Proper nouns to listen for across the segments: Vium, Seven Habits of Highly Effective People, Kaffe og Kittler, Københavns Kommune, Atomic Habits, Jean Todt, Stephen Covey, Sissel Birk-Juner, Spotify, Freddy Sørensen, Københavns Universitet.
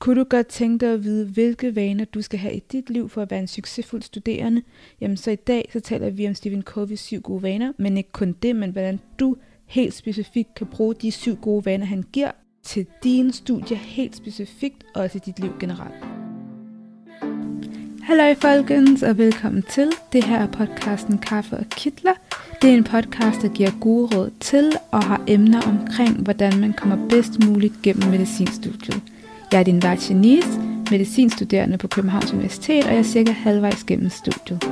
Kunne du godt tænke dig at vide, hvilke vaner du skal have i dit liv for at være en succesfuld studerende? Jamen så i dag, så taler vi om Stephen Covey's 7 gode vaner, men ikke kun det, men hvordan du helt specifikt kan bruge de 7 gode vaner, han giver til dine studier helt specifikt og til dit liv generelt. Halløj folkens, og velkommen til. Det her er podcasten Kaffe og Kittler. Det er en podcast, der giver gode råd til og har emner omkring, hvordan man kommer bedst muligt gennem medicinstudiet. Jeg er din vært Janice, medicinstuderende på Københavns Universitet, og jeg er cirka halvvejs gennem studiet.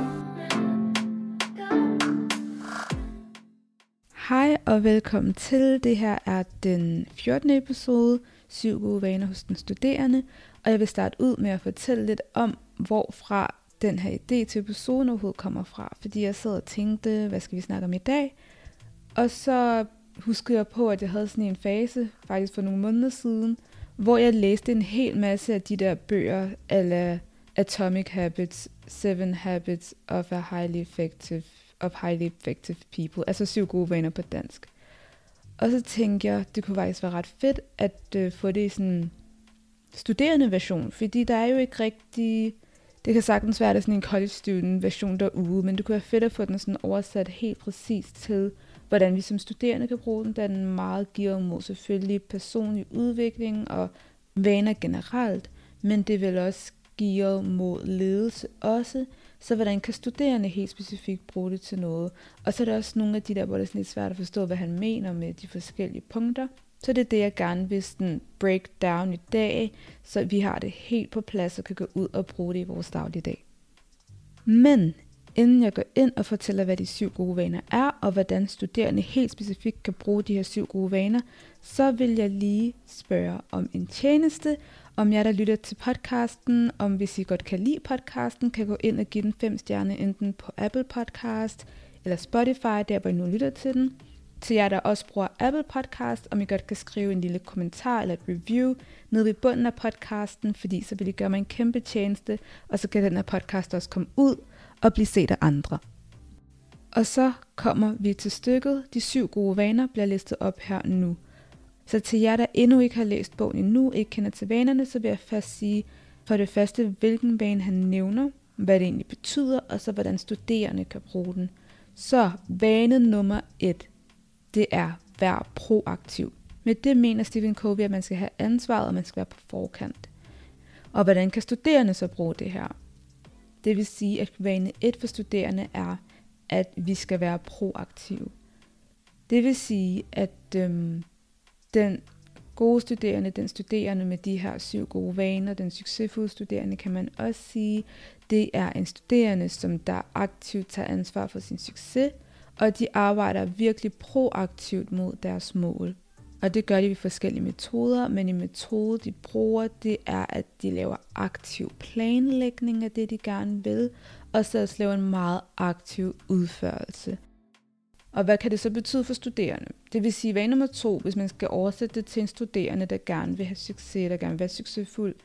Hej og velkommen til. Det her er den 14. episode, 7 gode vaner hos den studerende. Og jeg vil starte ud med at fortælle lidt om, hvorfra den her idé til episoden overhovedet kommer fra. Fordi jeg sad og tænkte, hvad skal vi snakke om i dag? Og så huskede jeg på, at jeg havde sådan en fase, faktisk for nogle måneder siden, hvor jeg læste en hel masse af de der bøger a la Atomic Habits, Seven Habits of Highly Effective People, altså 7 gode vaner på dansk. Og så tænkte jeg, det kunne faktisk være ret fedt at få det i sådan studerende version, fordi der er jo ikke rigtig, det kan sagtens være, der er sådan en college student version derude, men det kunne være fedt at få den sådan oversat helt præcist til, hvordan vi som studerende kan bruge den, da den meget giver mod selvfølgelig personlig udvikling og vaner generelt, men det vil også give mod ledelse også, så hvordan kan studerende helt specifikt bruge det til noget? Og så er der også nogle af de der, hvor det er sådan lidt svært at forstå, hvad han mener med de forskellige punkter. Så det er det, jeg gerne vil sådan break down i dag, så vi har det helt på plads og kan gå ud og bruge det i vores dagligdag. Men inden jeg går ind og fortæller, hvad de 7 gode vaner er, og hvordan studerende helt specifikt kan bruge de her 7 gode vaner, så vil jeg lige spørge om en tjeneste, om jer, der lytter til podcasten, om hvis I godt kan lide podcasten, kan gå ind og give den 5 stjerner enten på Apple Podcast eller Spotify, der hvor I nu lytter til den. Til jer, der også bruger Apple Podcast, om I godt kan skrive en lille kommentar eller et review nede ved bunden af podcasten, fordi så vil I gøre mig en kæmpe tjeneste, og så kan den her podcast også komme ud og blive set af andre. Og så kommer vi til stykket. De 7 gode vaner bliver listet op her nu. Så til jer, der endnu ikke har læst bogen endnu, ikke kender til vanerne, så vil jeg først sige for det første, hvilken vane han nævner, hvad det egentlig betyder, og så hvordan studerende kan bruge den. Så vane nummer 1, det er vær proaktiv. Med det mener Stephen Covey, at man skal have ansvaret, og man skal være på forkant. Og hvordan kan studerende så bruge det her? Det vil sige, at vane 1 for studerende er, at vi skal være proaktive. Det vil sige, at den gode studerende, den studerende med de her 7 gode vaner, den succesfulde studerende kan man også sige, det er en studerende, som der aktivt tager ansvar for sin succes, og de arbejder virkelig proaktivt mod deres mål. Og det gør de ved forskellige metoder, men en metode, de bruger, det er, at de laver aktiv planlægning af det, de gerne vil, og så også laver en meget aktiv udførelse. Og hvad kan det så betyde for studerende? Det vil sige, vane nummer 2, hvis man skal oversætte det til en studerende, der gerne vil have succes, der gerne vil være succesfuld,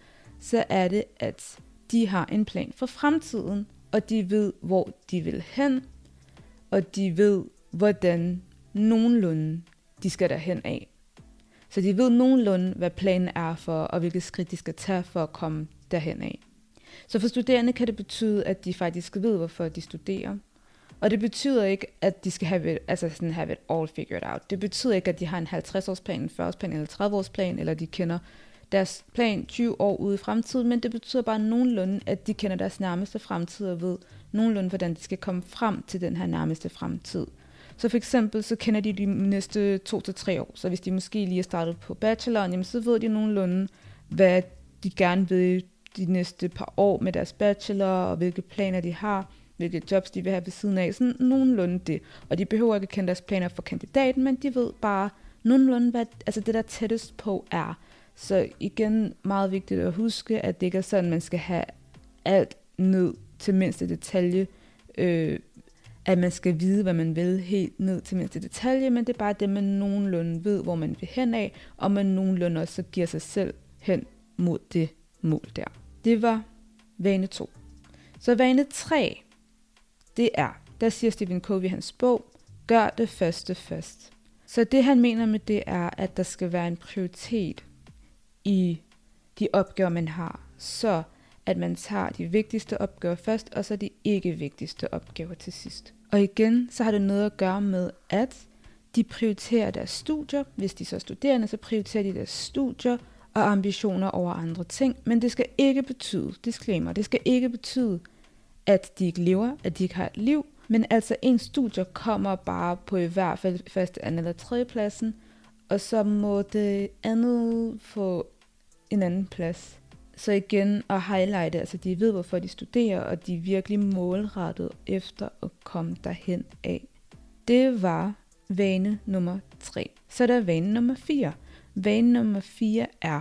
så er det, at de har en plan for fremtiden, og de ved, hvor de vil hen, og de ved, hvordan nogenlunde de skal derhen af. Så de ved nogenlunde, hvad planen er for, og hvilke skridt de skal tage for at komme derhen af. Så for studerende kan det betyde, at de faktisk ved, hvorfor de studerer. Og det betyder ikke, at de skal have it all figured out. Det betyder ikke, at de har en 50-årsplan, en 40-årsplan eller 30-årsplan, eller de kender deres plan 20 år ude i fremtiden, men det betyder bare nogenlunde, at de kender deres nærmeste fremtid og ved nogenlunde, hvordan de skal komme frem til den her nærmeste fremtid. Så for eksempel, så kender de de næste 2 til 3 år. Så hvis de måske lige er startet på bacheloren, jamen så ved de nogenlunde, hvad de gerne vil de næste par år med deres bachelor, og hvilke planer de har, hvilke jobs de vil have ved siden af. Sådan nogenlunde det. Og de behøver ikke at kende deres planer for kandidaten, men de ved bare nogenlunde, hvad det der tættest på er. Så igen, meget vigtigt at huske, at det ikke er sådan, man skal have alt ned til mindste detalje, at man skal vide, hvad man vil, helt ned til mindste detalje, men det er bare det, man nogenlunde ved, hvor man vil hen af, og man nogenlunde også giver sig selv hen mod det mål der. Det var vane 2. Så vane 3, det er, der siger Stephen Covey i hans bog, gør det første først. Så det han mener med det er, at der skal være en prioritet i de opgaver, man har, så at man tager de vigtigste opgaver først, og så de ikke vigtigste opgaver til sidst. Og igen, så har det noget at gøre med, at de prioriterer deres studier. Hvis de så er studerende, så prioriterer de deres studier og ambitioner over andre ting. Men det skal ikke betyde, disclaimer, det skal ikke betyde, at de ikke lever, at de ikke har et liv. Men altså en studie kommer bare på i hvert fald første, anden eller tredje pladsen, og så må det andet få en anden plads. Så igen at highlighte, altså de ved hvorfor de studerer, og de er virkelig målrettet efter at komme derhen af. Det var vane nummer 3. Så der er vane nummer 4. Vane nummer 4 er,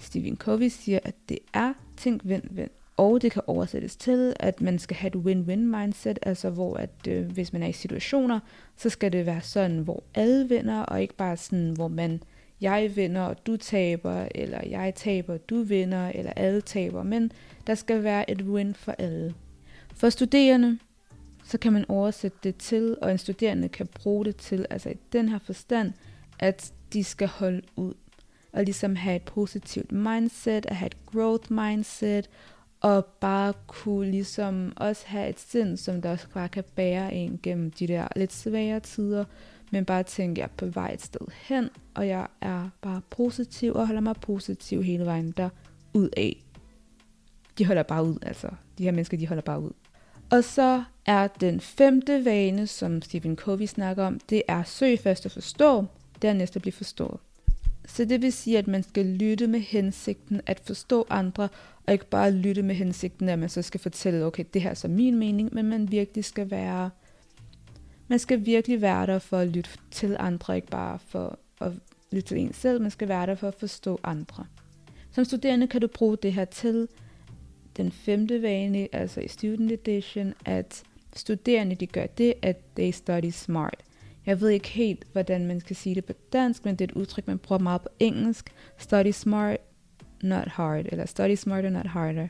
Stephen Covey siger, at det er tænk vend-vend. Og det kan oversættes til, at man skal have et win-win mindset, altså hvor at hvis man er i situationer, så skal det være sådan, hvor alle vinder, og ikke bare sådan, hvor jeg vinder, og du taber, eller jeg taber, og du vinder, eller alle taber, men der skal være et win for alle. For studerende, så kan man oversætte det til, og en studerende kan bruge det til, altså i den her forstand, at de skal holde ud, og ligesom have et positivt mindset, at have et growth mindset, og bare kunne ligesom også have et sind, som der også bare kan bære en gennem de der lidt svære tider, men bare tænke, jeg er på vej et sted hen, og jeg er bare positiv og holder mig positiv hele vejen der ud af. De holder bare ud, altså. De her mennesker, de holder bare ud. Og så er den femte vane, som Stephen Covey snakker om, det er søg først at forstå, dernæst at blive forstået. Så det vil sige, at man skal lytte med hensigten at forstå andre, og ikke bare lytte med hensigten, at man så skal fortælle, okay, det her er så min mening, men man skal virkelig være der for at lytte til andre, ikke bare for at lytte til en selv, man skal være der for at forstå andre. Som studerende kan du bruge det her til den femte vane, altså i student edition, at studerende de gør det, at they study smart. Jeg ved ikke helt, hvordan man skal sige det på dansk, men det er et udtryk, man bruger meget på engelsk. Study smart, not hard. Eller study smarter, not harder.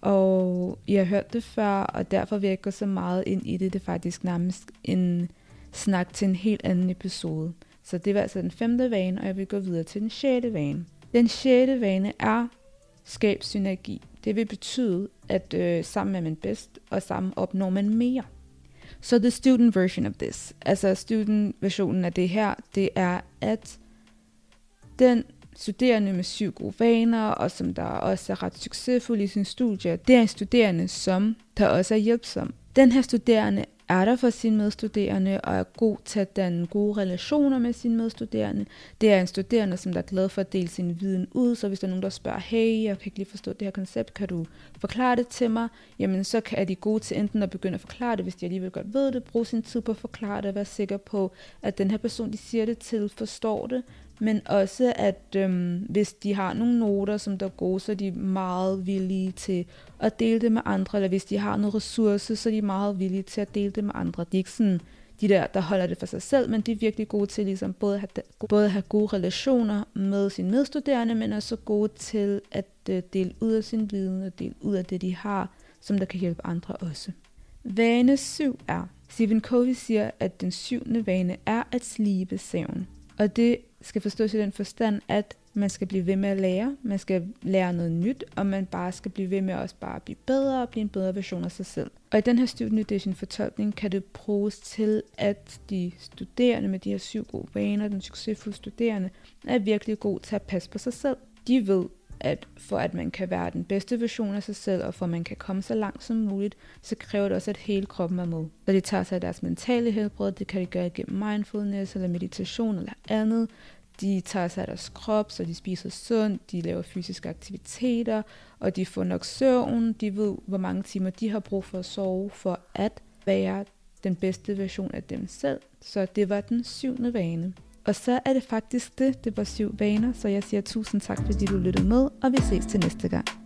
Og jeg har hørt det før, og derfor vil jeg ikke gå så meget ind i det. Det er faktisk nærmest en snak til en helt anden episode. Så det var altså den femte vane, og jeg vil gå videre til den sjette vane. Den sjette vane er skab synergi. Det vil betyde, at sammen er man bedst, og sammen opnår man mere. Så the student version of this, altså student-versionen af det her, det er, at den studerende med 7 gode vaner, og som der også er ret succesfuld i sin studie, det er en studerende, som der også er hjælpsom. Den her studerende er der for sine medstuderende, og er god til at danne gode relationer med sine medstuderende. Det er en studerende, som der er glad for at dele sin viden ud, så hvis der er nogen, der spørger, hey, jeg kan ikke lige forstå det her koncept, kan du forklare det til mig? Jamen, så er de gode til enten at begynde at forklare det, hvis de alligevel godt ved det, bruge sin tid på at forklare det, og være sikker på, at den her person, de siger det til, forstår det, men også, at hvis de har nogle noter, som der er gode, så er de meget villige til at dele det med andre, eller hvis de har noget ressource, så er de meget villige til at dele det med andre. De er ikke sådan de der holder det for sig selv, men de er virkelig gode til ligesom både at have gode relationer med sine medstuderende, men også gode til at dele ud af sin viden og dele ud af det, de har, som der kan hjælpe andre også. Vane 7 er, Stephen Covey siger, at den 7. vane er at slibe saven. Og det skal forstås i den forstand, at man skal blive ved med at lære, man skal lære noget nyt, og man bare skal blive ved med også bare at blive bedre, og blive en bedre version af sig selv. Og i den her student edition fortolkning kan det bruges til, at de studerende med de her 7 gode vaner, den succesfulde studerende, er virkelig god til at passe på sig selv. De ved, at for at man kan være den bedste version af sig selv, og for at man kan komme så langt som muligt, så kræver det også, at hele kroppen er med. Så de tager sig af deres mentale helbred, det kan de gøre gennem mindfulness, eller meditation, eller andet. De tager sig af deres krop, så de spiser sundt, de laver fysiske aktiviteter, og de får nok søvn. De ved, hvor mange timer de har brug for at sove, for at være den bedste version af dem selv. Så det var den 7. vane. Og så er det faktisk det var 7 vaner, så jeg siger tusind tak, fordi du lyttede med, og vi ses til næste gang.